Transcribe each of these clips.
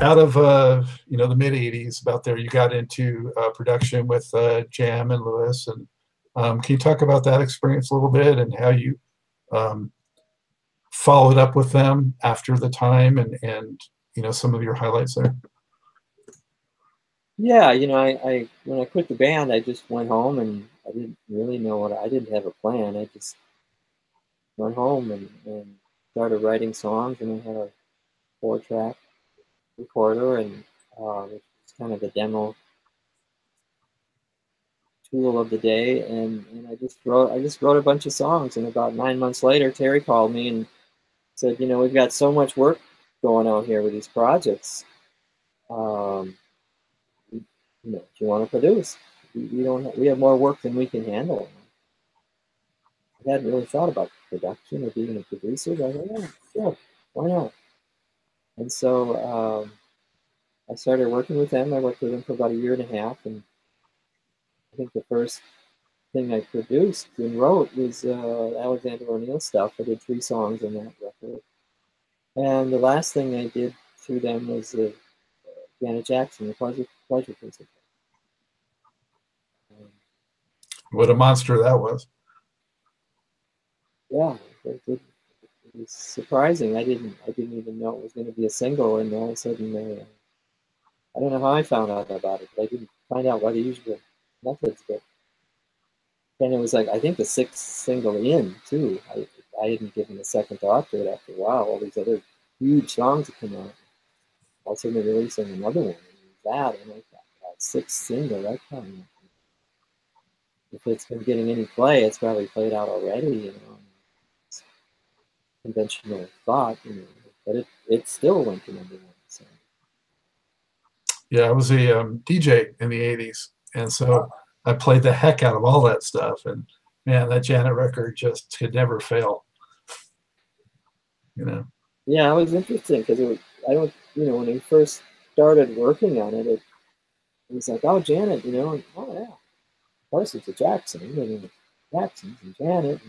out of the mid '80s, about there, you got into production with Jam and Lewis, and can you talk about that experience a little bit and how you followed up with them after the time, and some of your highlights there? Yeah, I when I quit the band, I just went home, and I didn't really know what I didn't have a plan. I just went home and started writing songs, and I had a 4-track recorder, and it's kind of the demo tool of the day, and I just wrote a bunch of songs, and about 9 months later, Terry called me and said, we've got so much work going on here with these projects, if you want to produce, we have more work than we can handle. I hadn't really thought about production or being a producer. I was like, yeah, sure, why not? And so I started working with them. I worked with them for about 1.5 years, and I think the first thing I produced and wrote was Alexander O'Neal stuff. I did 3 songs on that record. And the last thing I did through them was Janet Jackson, the Pleasure Principle. What a monster that was. Yeah, it was surprising. I didn't even know it was going to be a single, and all of a sudden, I don't know how I found out about it, but I didn't find out by the usual methods. But then it was like, I think the 6th single in, too. I hadn't given a second thought to it after a while. All these other huge songs had come out. All of a sudden, they're releasing another one. And I thought, 6th single, that kind of, if it's been getting any play, it's probably played out already, It's conventional thought, but it still went to number 1. So. Yeah, I was a DJ in the 80s, and so I played the heck out of all that stuff, and man, that Janet record just could never fail, Yeah, it was interesting, because it was, when we first started working on it, it was like, oh, Janet, and, oh, yeah. It's a Jackson, Jackson's and Janet,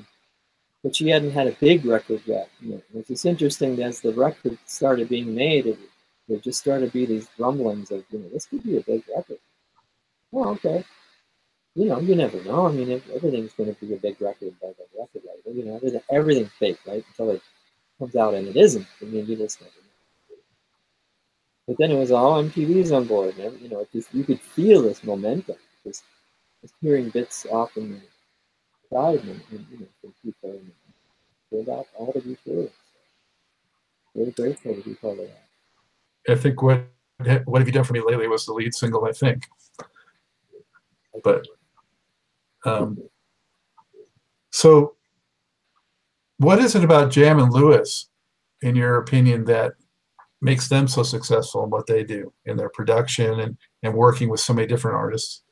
but she hadn't had a big record yet. It's interesting, as the record started being made, there just started to be these rumblings of, this could be a big record. Oh, okay. You never know. Everything's going to be a big record by the record label. Everything's fake, right? Until it comes out and it isn't. You just never know. But then it was all MTV's on board, and you could feel this momentum. Hearing bits off in the side from people, and they're not all to be true. Really grateful to be part of that. I think What Have You Done for Me Lately was the lead single, I think. But so what is it about Jam and Lewis, in your opinion, that makes them so successful in what they do in their production and working with so many different artists?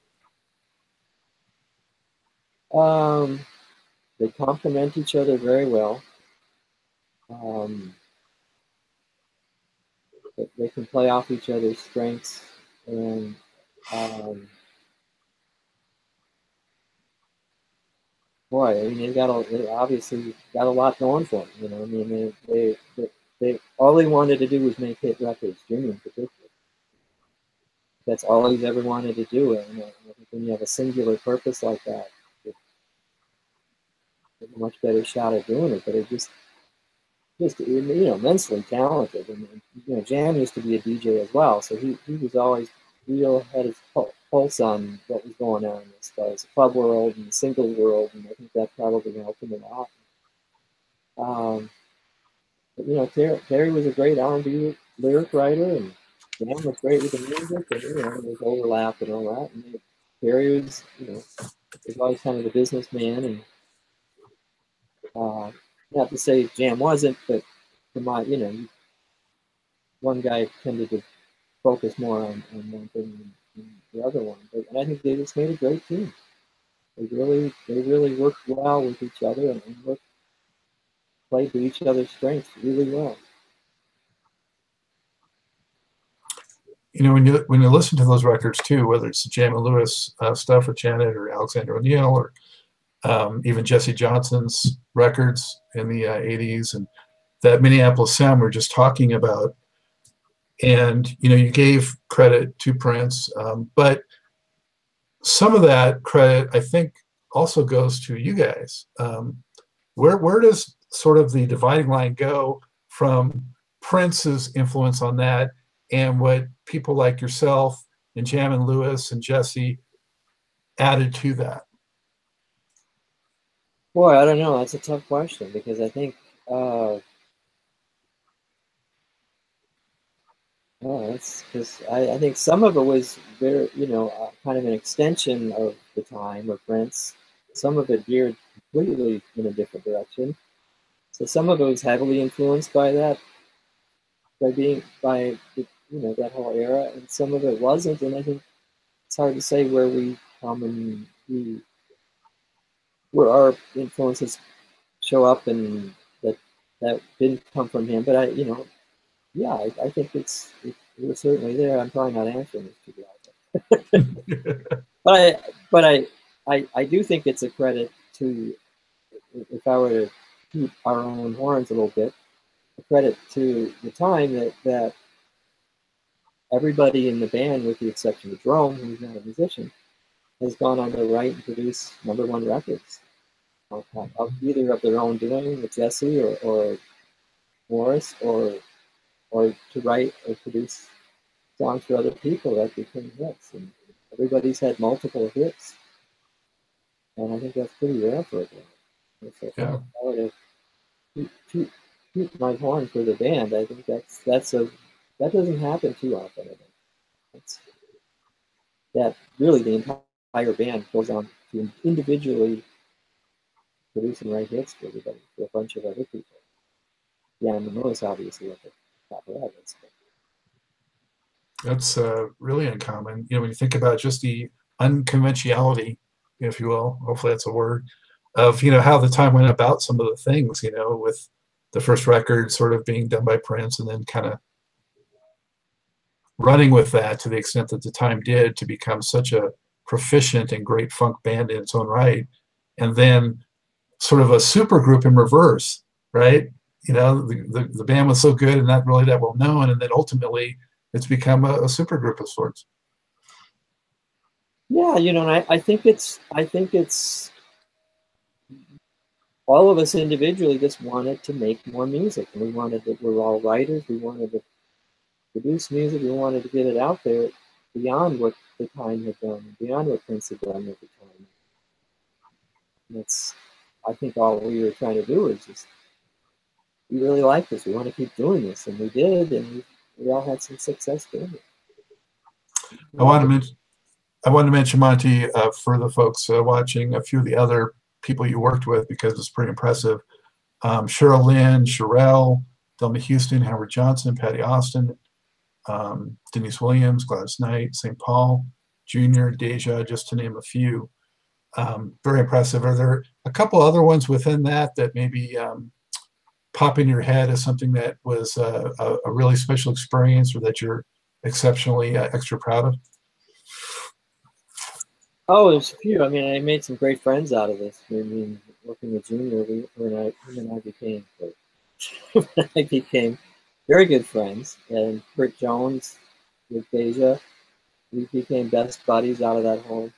They complement each other very well. They can play off each other's strengths, and they obviously got a lot going for them. They all they wanted to do was make hit records, Jimmy in particular. That's all he's ever wanted to do. And I think when you have a singular purpose like that, a much better shot at doing it, but they're just immensely talented. And Jam used to be a DJ as well, so he was always had his pulse on what was going on as far as the club world and the single world, and I think that probably helped him a lot. But Terry was a great R&B lyric writer, and Jam was great with the music, and there's overlap and all that. And Terry was, was always kind of a businessman, and not to say Jam wasn't, but one guy tended to focus more on one thing than the other one. And I think they just made a great team. They really worked well with each other, and played to each other's strengths really well. When you listen to those records too, whether it's the Jam and Lewis stuff with Janet, or Alexander O'Neal, or even Jesse Johnson's records in the 80s, and that Minneapolis sound we're just talking about, And, you know, you gave credit to Prince, but some of that credit, I think, also goes to you guys. Where does sort of the dividing line go from Prince's influence on that and what people like yourself and Jam and Lewis and Jesse added to that? Boy, I don't know. That's a tough question, because I think I think some of it was very, you know, kind of an extension of the time of Prince. Some of it veered completely in a different direction. So some of it was heavily influenced by that, that whole era, and some of it wasn't. And I think it's hard to say where we come and where our influences show up, and that didn't come from him. But I think it was certainly there. I'm probably not answering this too well. But I do think it's a credit to, if I were to keep our own horns a little bit, a credit to the time that everybody in the band, with the exception of Jerome, who's not a musician, has gone on to write and produce #1 records, either of their own doing with Jesse or Morris, or to write or produce songs for other people that became hits. And everybody's had multiple hits, and I think that's pretty rare for a band. So yeah. I would keep my horn for the band. I think that doesn't happen too often. I think that really the entire band goes on to individually produce and write hits for everybody, for a bunch of other people. Yeah, and Lewis obviously at the top of that list. That's really uncommon. You know, when you think about just the unconventionality, if you will, hopefully that's a word, of, you know, how the time went about some of the things, you know, with the first record sort of being done by Prince and then kind of running with that to the extent that the time did to become such a proficient and great funk band in its own right, and then sort of a super group in reverse, right? You know, the band was so good and not really that well known, and then ultimately it's become a super group of sorts. Yeah, you know, and I think it's all of us individually just wanted to make more music. And we're all writers, we wanted to produce music, we wanted to get it out there beyond what the time had done, beyond what Prince had done at the time. That's, I think, all we were trying to do is just, we really like this, we want to keep doing this, and we did, and we all had some success doing it. I want to mention, Monty, for the folks watching, a few of the other people you worked with, because it's pretty impressive. Cheryl Lynn, Sherelle, Delma Houston, Howard Johnson, Patty Austin, Denise Williams, Gladys Knight, St. Paul Jr., Deja, just to name a few. Very impressive. Are there a couple other ones within that maybe pop in your head as something that was a really special experience, or that you're exceptionally extra proud of? Oh, there's a few. I mean, I made some great friends out of this. I mean, working with Junior, when I became very good friends, and Kurt Jones with Deja, we became best buddies out of that whole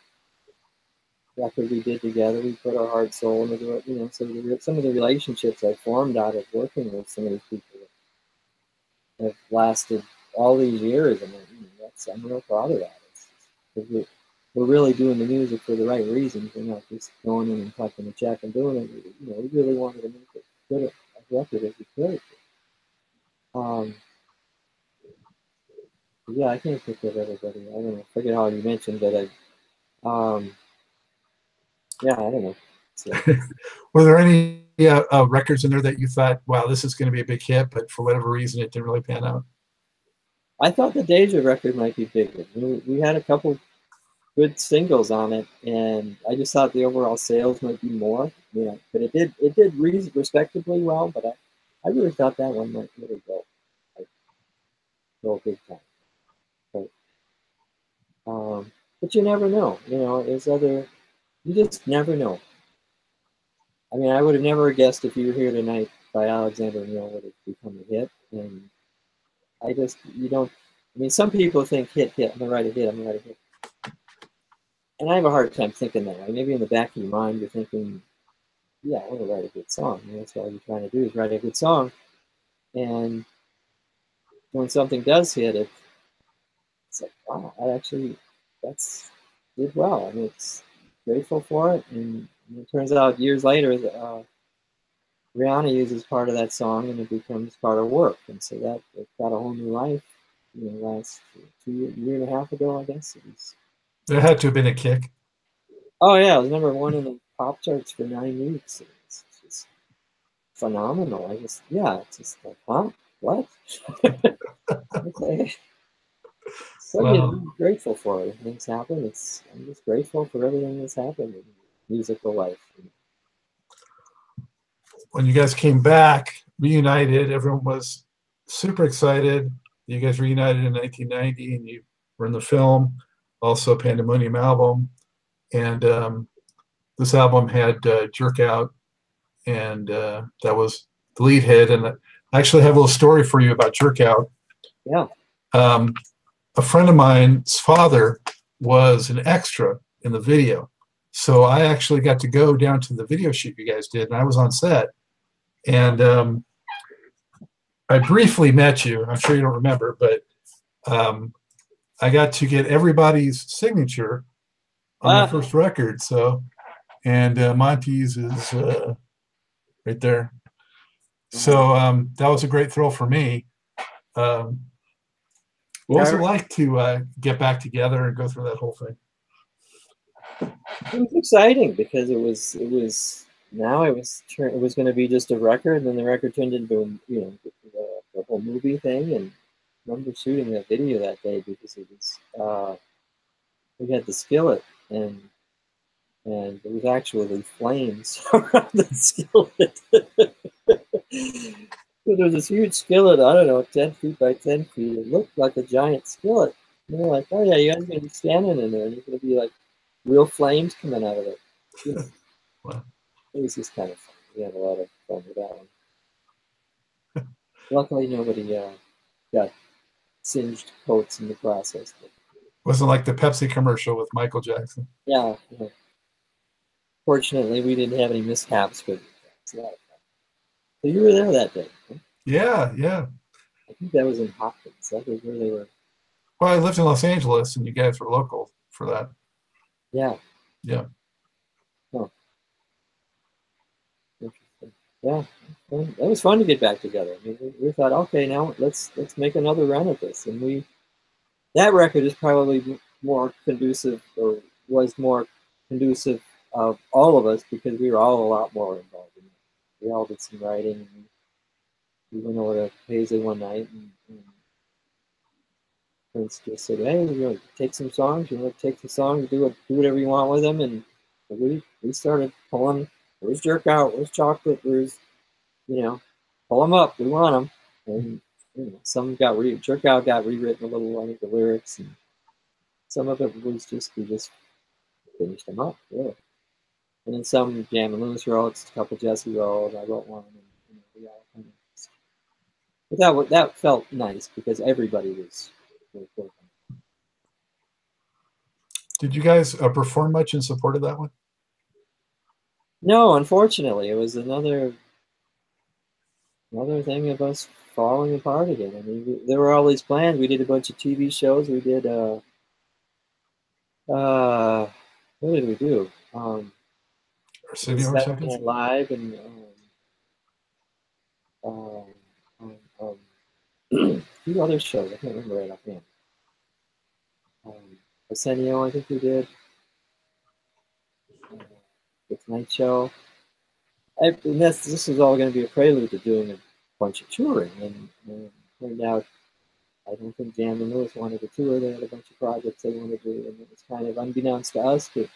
record we did together. We put our heart, soul into it, you know. So some of the relationships I formed out of working with some of these people have lasted all these years, and I'm real proud of that. It's we're really doing the music for the right reasons. We're not just going in and typing the check and doing it. You know, we really wanted to make it good a record as we could. Yeah, I can't think of everybody. I don't know. I forget how you mentioned that. Yeah, I don't know. So. Were there any records in there that you thought, wow, this is going to be a big hit, but for whatever reason, it didn't really pan out? I thought the Deja record might be bigger. We had a couple good singles on it, and I just thought the overall sales might be more. Yeah, but it did respectably well. But I really thought that one might really go big time. But you never know. You know, you just never know. I mean, I would have never guessed if you were here tonight by Alexander O'Neal would have become a hit, and I just, you don't, I mean, some people think hit, I'm gonna write a hit, I'm gonna write a hit. And I have a hard time thinking that way. Maybe in the back of your mind, you're thinking, yeah, I want to write a good song. And that's all you're trying to do is write a good song. And when something does hit, it's like, wow, I actually, that's, did well. I mean, it's grateful for it. And it turns out years later, Rihanna uses part of that song and it becomes part of work. And so that, it got a whole new life, you know, last year and a half ago, I guess it was. There had to have been a kick. Oh, yeah. It was #1 in the pop charts for 9 weeks. It's just phenomenal. I just, yeah, it's just like, huh? What? Okay. So, wow. You know, I'm grateful for it. Things happen. It's, I'm just grateful for everything that's happened in musical life. When you guys came back, reunited, everyone was super excited. You guys reunited in 1990 and you were in the film. Also a Pandemonium album, and this album had Jerk Out, and that was the lead hit. And I actually have a little story for you about Jerk Out. Yeah. A friend of mine's father was an extra in the video, so I actually got to go down to the video shoot you guys did, and I was on set, and I briefly met you. I'm sure you don't remember, but I got to get everybody's signature on the first record. So, and Monty's is right there. So that was a great thrill for me. What was it like to get back together and go through that whole thing? It was exciting because it was going to be just a record, and then the record turned into, you know, the whole movie thing. And I remember shooting that video that day because it was we had the skillet and it was actually flames around the skillet. So there was this huge skillet, I don't know, 10 feet by 10 feet. It looked like a giant skillet. And they're like, oh yeah, you guys are gonna be standing in there and you're gonna be like real flames coming out of it. Yeah. Wow. It was just kind of fun. We had a lot of fun with that one. Luckily nobody got singed coats in the process. Wasn't like the Pepsi commercial with Michael Jackson. Yeah, yeah. Fortunately, we didn't have any mishaps with it. So you were there that day, right? Yeah, yeah. I think that was in Hopkins. That was where they were. Well, I lived in Los Angeles, and you guys were local for that. Yeah. Yeah. Oh. Interesting. Yeah. That was fun to get back together. I mean, we thought, okay, now let's make another run at this, and we. That record is probably more conducive, or was more conducive of all of us, because we were all a lot more involved in it. We all did some writing. And we went over to Paisley one night, and Prince just said, hey, we're going to take some songs, you're going to take the song, do whatever you want with them. And we started pulling, where's Jerk Out, where's Chocolate, where's, you know, pull them up, we want them. And you know, some got Jerk Out got rewritten a little, like the lyrics, and some of it was just we finished them up, really. And then some Jam and Lewis wrote, a couple Jesse wrote, I wrote one, and you know, we all kind of. But that felt nice because everybody was working. Did you guys perform much in support of that one? No, unfortunately, it was another thing of us falling apart again. I mean, there were all these plans. We did a bunch of TV shows. We did, what did we do? Saturday Night Live, and a few other shows. I can't remember right offhand. Arsenio, I think we did. The Tonight Show. And this was all going to be a prelude to doing a bunch of touring, and it turned out I don't think Dan and Lewis wanted to tour. They had a bunch of projects they wanted to do, and it was kind of unbeknownst to us, but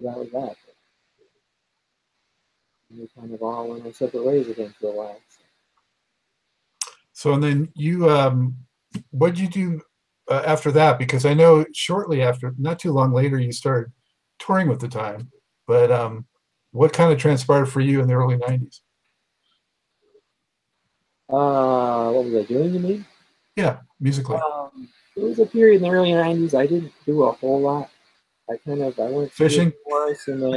that was that. And we kind of all went our separate ways again for a while. So, and then you, what did you do after that? Because I know shortly after, not too long later, you started touring with The Time, but what kind of transpired for you in the early 90s? What was I doing, you mean? Yeah, musically. It was a period in the early 90s. I didn't do a whole lot. I went fishing once, and I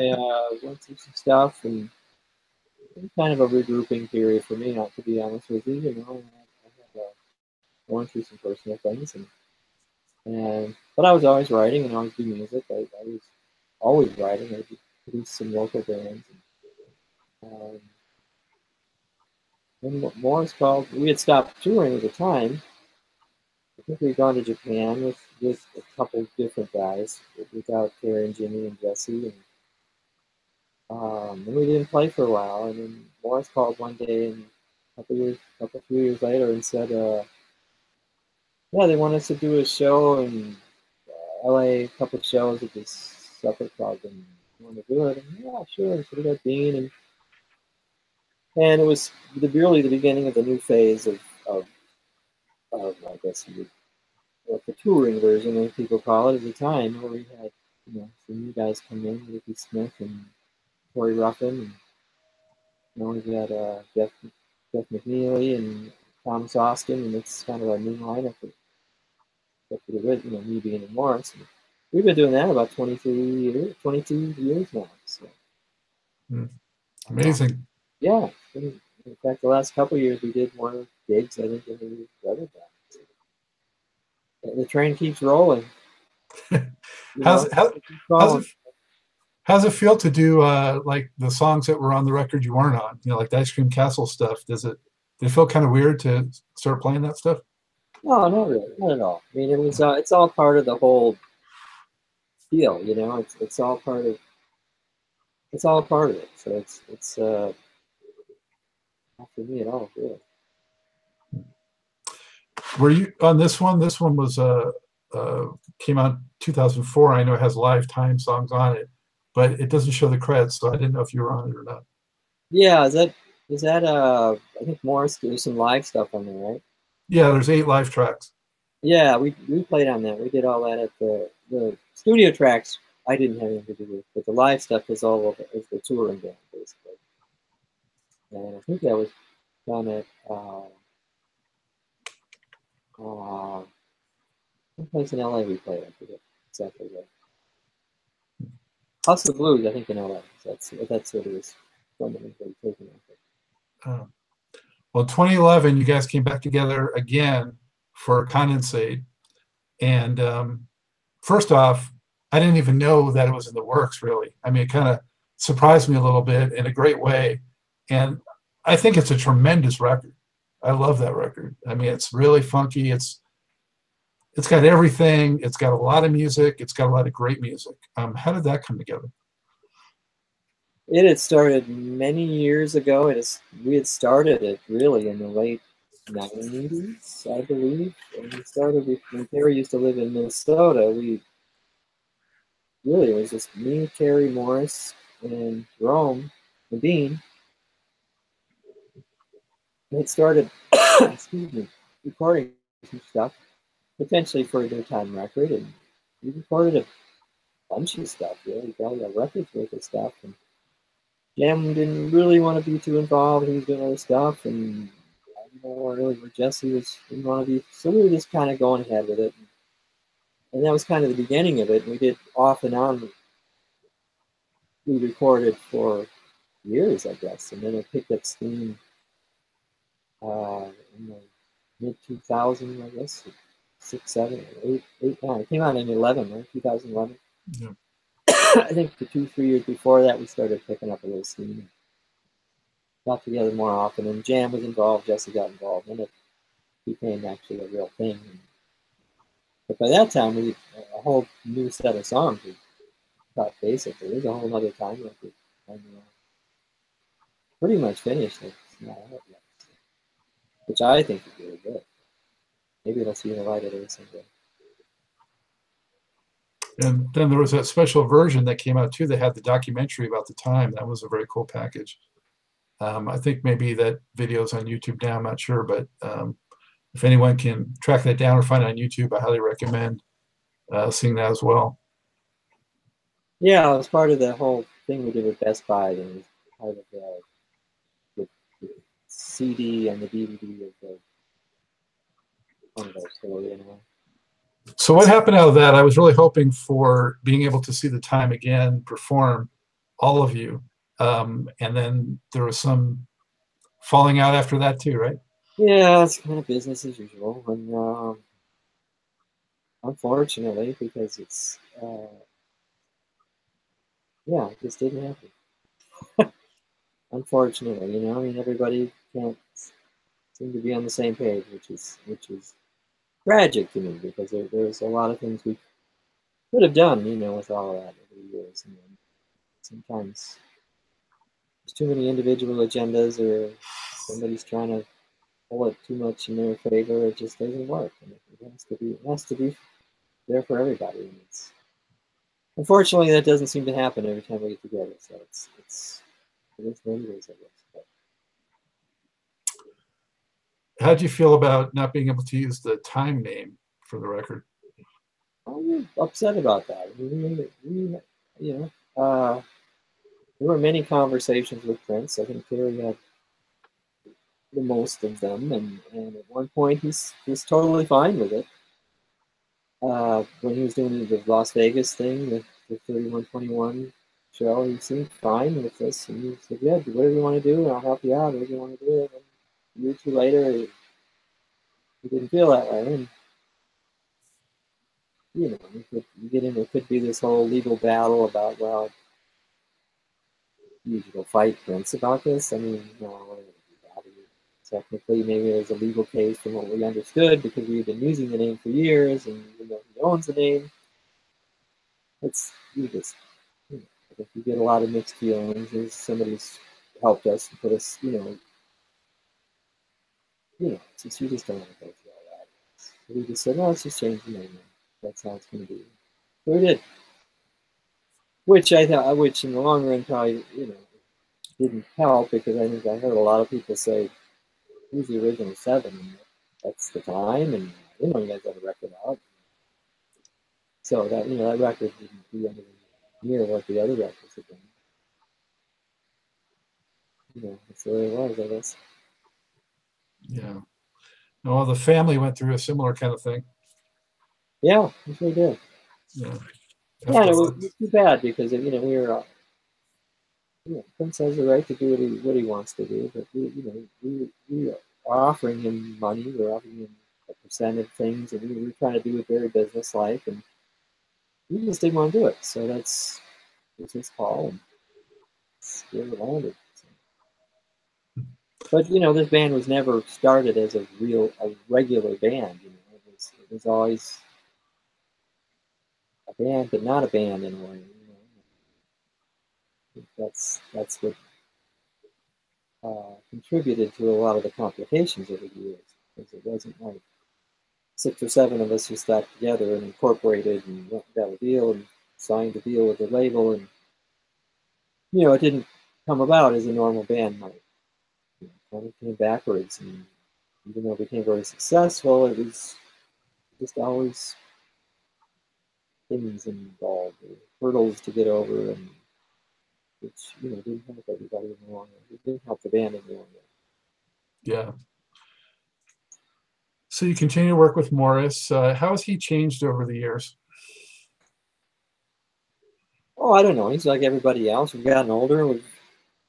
went through some stuff, and it was kind of a regrouping period for me, not to be honest with you. You know, I had going through some personal things, and but I was always writing and always doing music. I was always writing. I produced some local bands. And what more is called, we had stopped touring at the time. I think we'd gone to Japan with a couple different guys, without Terry and Jimmy and Jesse, and we didn't play for a while. And then Morris called one day, and a few years later, and said, "Yeah, they want us to do a show in L.A. A couple of shows at this supper club, and you want to do it?" And yeah, sure. And so we got Dean, and it was really the beginning of the new phase of I guess you would, what the touring version, as people call it, at the time, where we had, you know, some new guys come in, Ricky Smith and Corey Ruffin, and we had Jeff McNeely and Thomas Austin, and it's kind of our new lineup for the rhythm, you know, me being in Morris. And we've been doing that about 22 years now. So. Amazing. Yeah. In fact, the last couple of years we did more gigs, I think, than we ever done. The train keeps rolling. How's it feel to do like the songs that were on the record you weren't on? You know, like the Ice Cream Castle stuff. Does it feel kind of weird to start playing that stuff? No, not really, not at all. I mean, it was it's all part of the whole deal. You know, it's all part of it. So it's not for me at all, really. Were you on this one? This one was came out in 2004. I know it has Lifetime songs on it, but it doesn't show the credits, so I didn't know if you were on it or not. Yeah, is that I think Morris, there's some live stuff on there, right? Yeah, there's 8 live tracks. Yeah, we played on that. We did all that at the studio tracks. I didn't have anything to do with, but the live stuff is all over, is the touring band basically. And I think that was done at some place in LA we played, I forget exactly where. House of Blues, I think, in LA. So that's what it was taken after. Well, 2011, you guys came back together again for Condensate. And first off, I didn't even know that it was in the works, really. I mean, it kind of surprised me a little bit in a great way. And I think it's a tremendous record. I love that record. I mean, it's really funky. It's got everything. It's got a lot of music. It's got a lot of great music. How did that come together? It had started many years ago. We had started it really in the late 90s, I believe. And we started when Terry used to live in Minnesota. We really, it was just me, Terry, Morris, and Jerome, and Dean. It started, excuse me, recording some stuff, potentially for a new time record, and we recorded a bunch of stuff, really, probably a record's worth of stuff, and Jam didn't really want to be too involved, he was doing other stuff, and I don't know really where Jesse was, didn't want to be, so we were just kind of going ahead with it, and that was kind of the beginning of it. We did off and on, we recorded for years, I guess, and then it picked up steam in the mid-2000s, I guess, 6, 7, 8, 9. It came out in 11, right? 2011. Yeah. I think the 2-3 years before that, we started picking up a little steam. Got together more often, and Jam was involved, Jesse got involved, and it became actually a real thing. But by that time, we had a whole new set of songs. We got basically, it was a whole other time record, and pretty much finished it. Which I think is really good. Maybe it'll see the light of it someday. And then there was that special version that came out too. They had the documentary about the time. That was a very cool package. I think maybe that video's on YouTube now. I'm not sure, but if anyone can track that down or find it on YouTube, I highly recommend seeing that as well. Yeah, it was part of the whole thing we did with Best Buy. And it was part of the CD and the DVD of the one of those story anyway. So what happened out of that? I was really hoping for being able to see The Time Again perform, all of you, and then there was some falling out after that too, right? Yeah, it's kind of business as usual, and unfortunately, because it's yeah, it just didn't happen. Unfortunately, you know, I mean, everybody can't seem to be on the same page, which is tragic to me, because there's a lot of things we could have done, you know, with all that over the years. And sometimes there's too many individual agendas, or somebody's trying to pull it too much in their favor. It just doesn't work. And it has to be there for everybody. And it's, unfortunately, that doesn't seem to happen every time we get together. So it is what it is, I guess. How do you feel about not being able to use the Time name for the record? I'm upset about that. We you know, there were many conversations with Prince. I think Terry had the most of them, and at one point he's totally fine with it. When he was doing the Las Vegas thing, the 3121 show, he seemed fine with this, and he said, "Yeah, whatever you want to do, I'll help you out. Whatever you want to do." And a year or two later, he didn't feel that way, and you know, it could be this whole legal battle about, well, you go fight Prince about this. I mean, no, technically, maybe there's a legal case from what we understood, because we've been using the name for years, and even though he owns the name, you know, I think you get a lot of mixed feelings. There's somebody's helped us and put us, you know. You know, since you just don't want to go through all that. So we just said, no, let's just change the name. That's how it's going to be. So we did. Which in the long run probably, you know, didn't help, because I think I heard a lot of people say, who's the original seven? And that's The Time, and I didn't know you guys had a record out. So that, you know, that record didn't do anything near what the other records had been. You know, that's the way it was, I guess. Yeah. Well, the family went through a similar kind of thing. Yeah, we sure did. Yeah. Yeah, it was too bad, because, you know, we were, you know, Prince has the right to do what he wants to do, but we, you know, we are offering him money, we're offering him a percent of things, and we were trying to do a very business life, and we just didn't want to do it. So it's his call, and it's where it landed. But, you know, this band was never started as a regular band. You know, it was always a band, but not a band in a way. You know, that's what contributed to a lot of the complications over the years, because it wasn't like six or seven of us who got together and incorporated and got a deal and signed a deal with the label, and you know, it didn't come about as a normal band might. Well, it came backwards, and even though it became very successful, it was just always things involved, hurdles to get over, and which, you know, didn't help everybody in the long run. It didn't help the band in the long run. Yeah. So you continue to work with Morris. How has he changed over the years? Oh, I don't know. He's like everybody else. We've gotten older.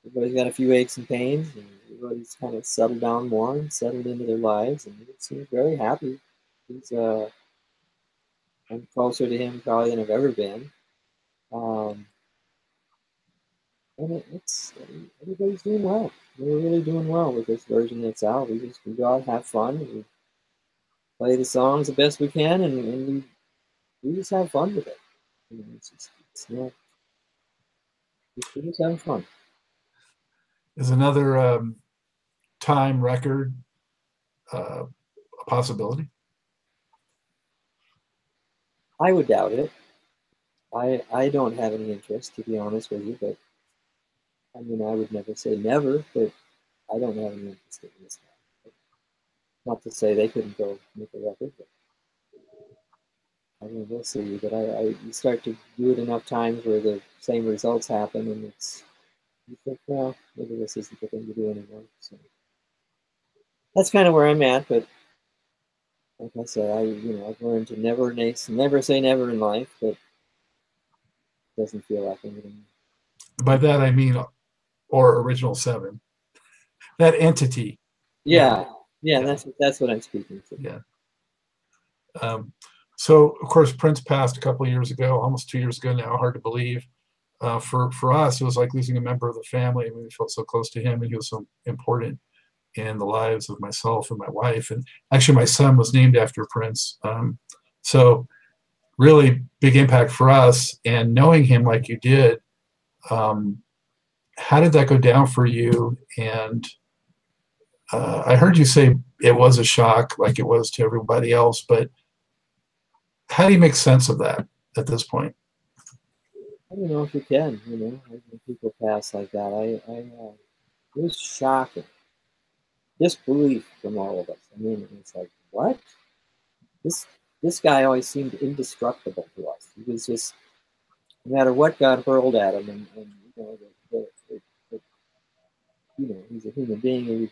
Everybody's got a few aches and pains, and everybody's kind of settled down more and settled into their lives, and he seems very happy. He's I'm closer to him probably than I've ever been. And everybody's doing well. We're really doing well with this version that's out. We just go out, have fun, we play the songs the best we can, and we just have fun with it. You know, we're just having fun. Is another Time record a possibility? I would doubt it. I don't have any interest, to be honest with you, but I mean, I would never say never, but I don't have any interest in this one. Not to say they couldn't go make a record, but I mean, we'll see. But you start to do it enough times where the same results happen, and it's, you think, well, maybe this isn't the thing to do anymore. So that's kind of where I'm at. But like I said, I've learned to never say never in life, but it doesn't feel like anything. By that I mean, or Original Seven, that entity. Yeah, yeah, that's what I'm speaking to. Yeah. So of course Prince passed a couple of years ago, almost 2 years ago now. Hard to believe. For us, it was like losing a member of the family. I mean, we felt so close to him, and he was so important in the lives of myself and my wife. And actually, my son was named after Prince. So really big impact for us. And knowing him like you did, how did that go down for you? And I heard you say it was a shock, like it was to everybody else, but how do you make sense of that at this point? I don't know if you can, when people pass like that. It was shocking. Disbelief from all of us. I mean, it's like, what? This guy always seemed indestructible to us. He was just, no matter what got hurled at him, and he's a human being, and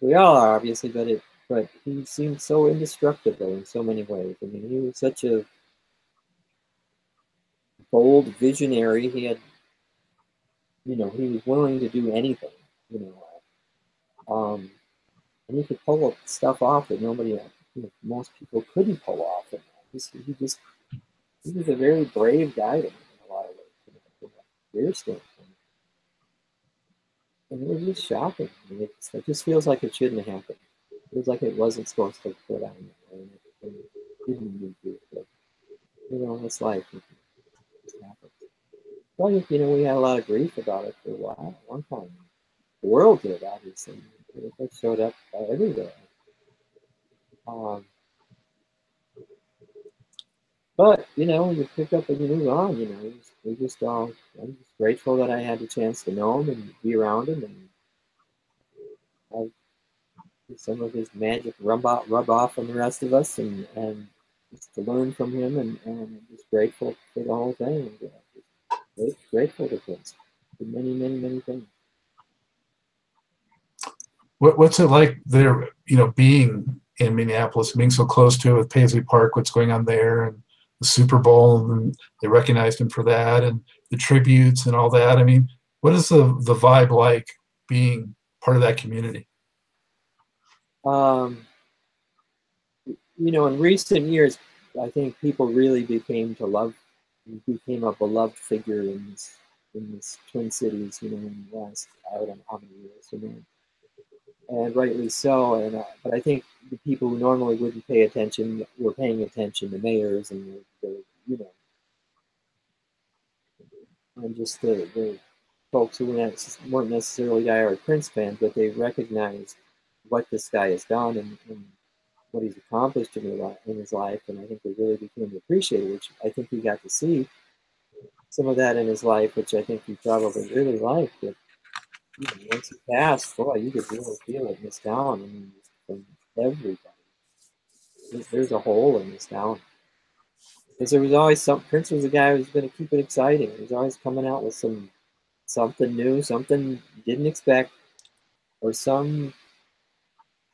we all are, obviously, but he seemed so indestructible in so many ways. I mean, he was such a bold visionary. He had, he was willing to do anything, and he could pull up stuff off that nobody, most people couldn't pull off. And he was a very brave guy in a lot of ways, from a career standpoint. And it was just shocking. I mean, it just feels like it shouldn't have happened. It feels like it wasn't supposed to go down that way, and it didn't need to. But, it's like it just happened. Well, we had a lot of grief about it for a while, one time. The world did, obviously. It showed up everywhere. But, you pick up and you move on, I'm just grateful that I had the chance to know him and be around him, and have some of his magic rub off on the rest of us, and just to learn from him, and I'm just grateful for the whole thing. And, grateful to Prince for many, many, many things. What's it like there, being in Minneapolis, being so close to it with Paisley Park, what's going on there, and the Super Bowl, and they recognized him for that, and the tributes and all that. I mean, what is the vibe like being part of that community? In recent years, I think people really became a beloved figure in this Twin Cities, in the last, I don't know how many years, and rightly so. And but I think the people who normally wouldn't pay attention were paying attention. The mayors and the folks who weren't necessarily diehard Prince fans, but they recognized what this guy has done and what he's accomplished in his life. And I think they really became appreciated, which I think he got to see some of that in his life, which I think he probably really liked. But once he passed, boy, you could really feel it in this town. I mean, from everybody, there's a hole in this town. Because there was always Prince was a guy who was going to keep it exciting. He was always coming out with something new, something you didn't expect, or some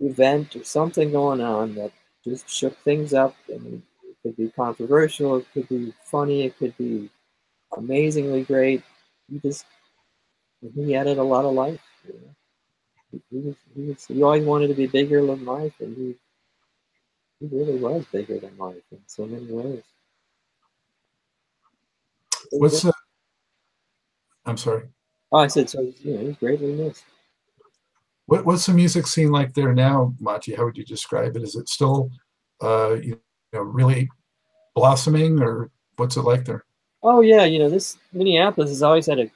event or something going on that just shook things up. I mean, it could be controversial, it could be funny, it could be amazingly great. He added a lot of life. He always wanted to be bigger than life, and he really was bigger than life in so many ways. What's the? I'm sorry. Oh, I said so. He's greatly missed. What's the music scene like there now, Monty? How would you describe it? Is it still, really blossoming, or what's it like there? Oh yeah, this Minneapolis has always had a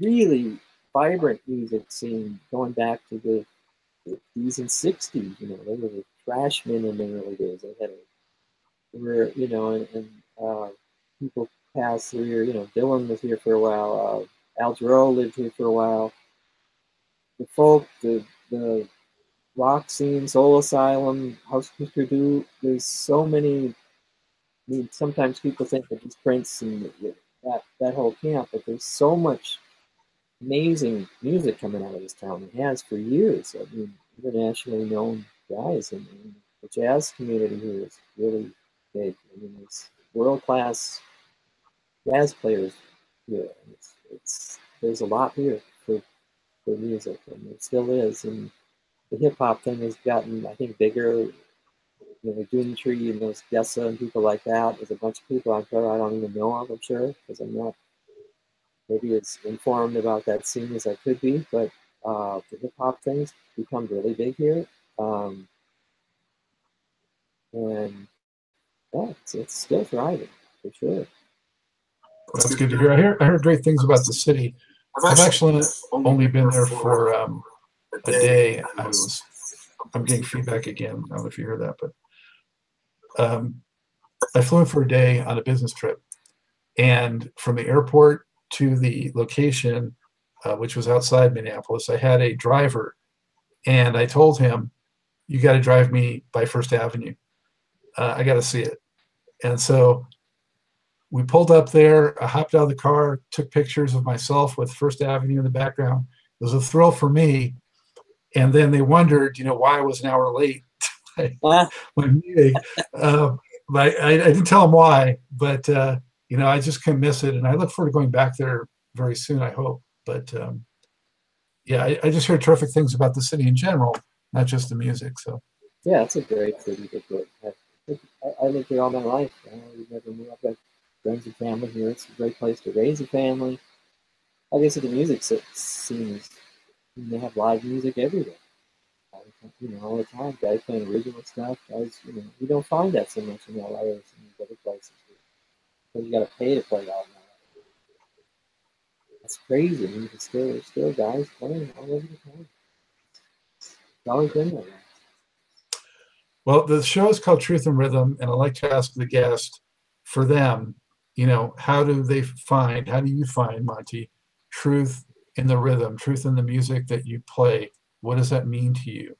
really vibrant music scene going back to the 50s and 60s. They were the Trashmen in the early days. People passed through here. Dylan was here for a while. Al Jarreau lived here for a while. The folk, the rock scene, Soul Asylum, House of Pärtu. There's so many. I mean, sometimes people think that it's Prince and that whole camp, but there's so much amazing music coming out of this town. It has for years. I mean, internationally known guys in the jazz community who is really big. I mean, there's world-class jazz players here. There's a lot here for music, and it still is. And the hip-hop thing has gotten, I think, bigger. You know, Doomtree and those Dessa and people like that. There's a bunch of people out there I don't even know of, I'm sure, because I'm not maybe as informed about that scene as I could be, but the hip-hop thing's become really big here. And yeah, it's still thriving, for sure. That's good to hear. I heard great things about the city. I've actually only been there for a day. I'm getting feedback again. I don't know if you hear that, but I flew in for a day on a business trip, and from the airport to the location, which was outside Minneapolis, I had a driver, and I told him, "You got to drive me by First Avenue. I got to see it." And so we pulled up there. I hopped out of the car, took pictures of myself with First Avenue in the background. It was a thrill for me. And then they wondered, you know, why I was an hour late to my meeting. I didn't tell them why, but, you know, I just couldn't miss it. And I look forward to going back there very soon, I hope. But, yeah, I just hear terrific things about the city in general, not just the music. So, yeah, it's a great city to go. I lived here all my life. I never knew. I've got friends and family here. It's a great place to raise a family. I guess the music scene is, and they have live music everywhere, you know, all the time. Guys playing original stuff. Guys, you know, you don't find that so much in LA or in these other places. So you got to pay to play all night. That's crazy. I mean, there's still guys playing all over the time. It's always been there. Well, the show is called Truth and Rhythm, and I like to ask the guest, for them, you know, how do you find, Monty, truth in the rhythm, truth in the music that you play? What does that mean to you?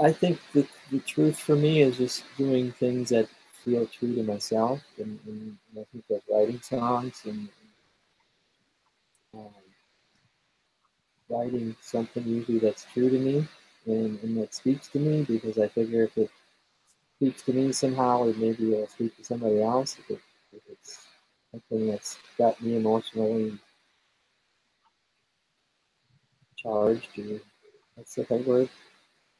I think that the truth for me is just doing things that feel true to myself, and I think that writing songs and writing something usually that's true to me and that speaks to me, because I figure if it speaks to me somehow, or maybe it'll speak to somebody else. If it's something that's got me emotionally charged, or that's the right word,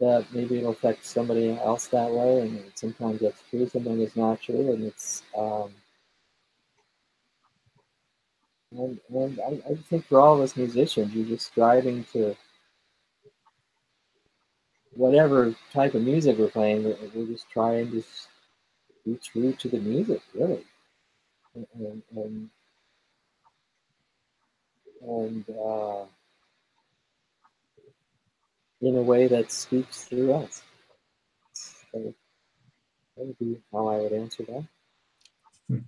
that maybe it'll affect somebody else that way. And sometimes that's true, sometimes it's not true, and it's and I think for all of us musicians, you're just striving to, whatever type of music we're playing, we're just trying to be true to the music, really. And in a way that speaks through us. So that would be how I would answer that.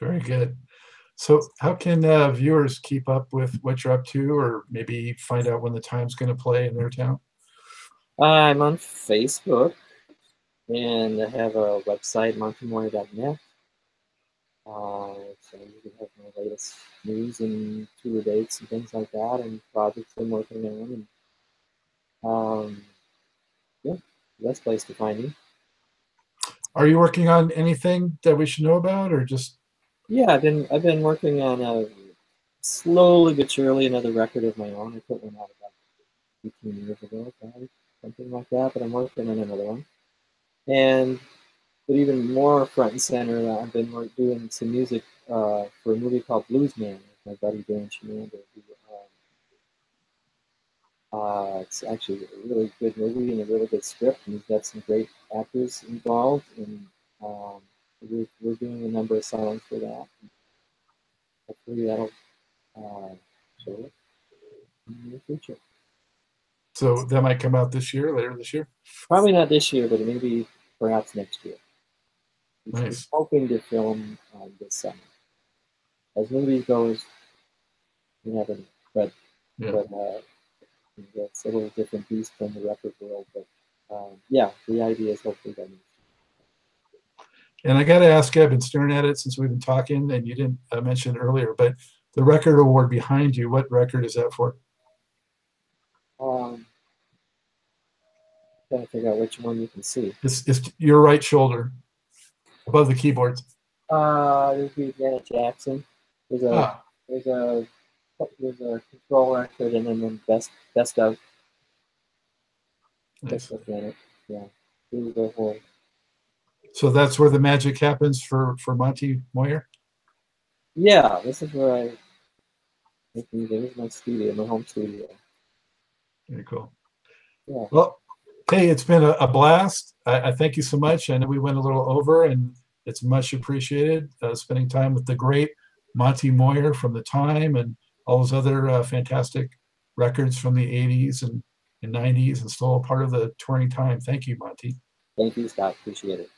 Very good. So how can viewers keep up with what you're up to, or maybe find out when the time's going to play in their town? I'm on Facebook, and I have a website, montemori.net. So you can have my latest news and tour dates and things like that, and projects I'm working on. And, yeah, best place to find me. Are you working on anything that we should know about, or just? Yeah, I've been working on slowly but surely another record of my own. I put one out about 18 years ago, probably, something like that. But I'm working on another one, But even more front and center, I've been doing some music for a movie called Blues Man with my buddy Dan Chamando. It's actually a really good movie and a really good script, and he's got some great actors involved. And we're doing a number of songs for that. Hopefully that'll show it in the near future. So that might come out this year, later this year? Probably not this year, but maybe perhaps next year. Nice. I'm hoping to film this summer. As movies goes, we haven't, but it's a little different beast from the record world. But yeah, the idea is hopefully that. And I got to ask, I've been staring at it since we've been talking, and you didn't mention it earlier, but The record award behind you, what record is that for? Gotta figure out which one you can see. It's your right shoulder, above the keyboards. There's Janet Jackson. There's a there's a Control record, and then best of. Nice. Best of Janet. Yeah. So that's where the magic happens for Monty Moyer? Yeah, this is where I make music. This is my studio, my home studio. Very cool. Yeah. Well, hey, it's been a blast. I thank you so much. I know we went a little over, and it's much appreciated, spending time with the great Monty Moyer from The Time and all those other fantastic records from the 80s and 90s and still a part of the touring time. Thank you, Monty. Thank you, Scott. Appreciate it.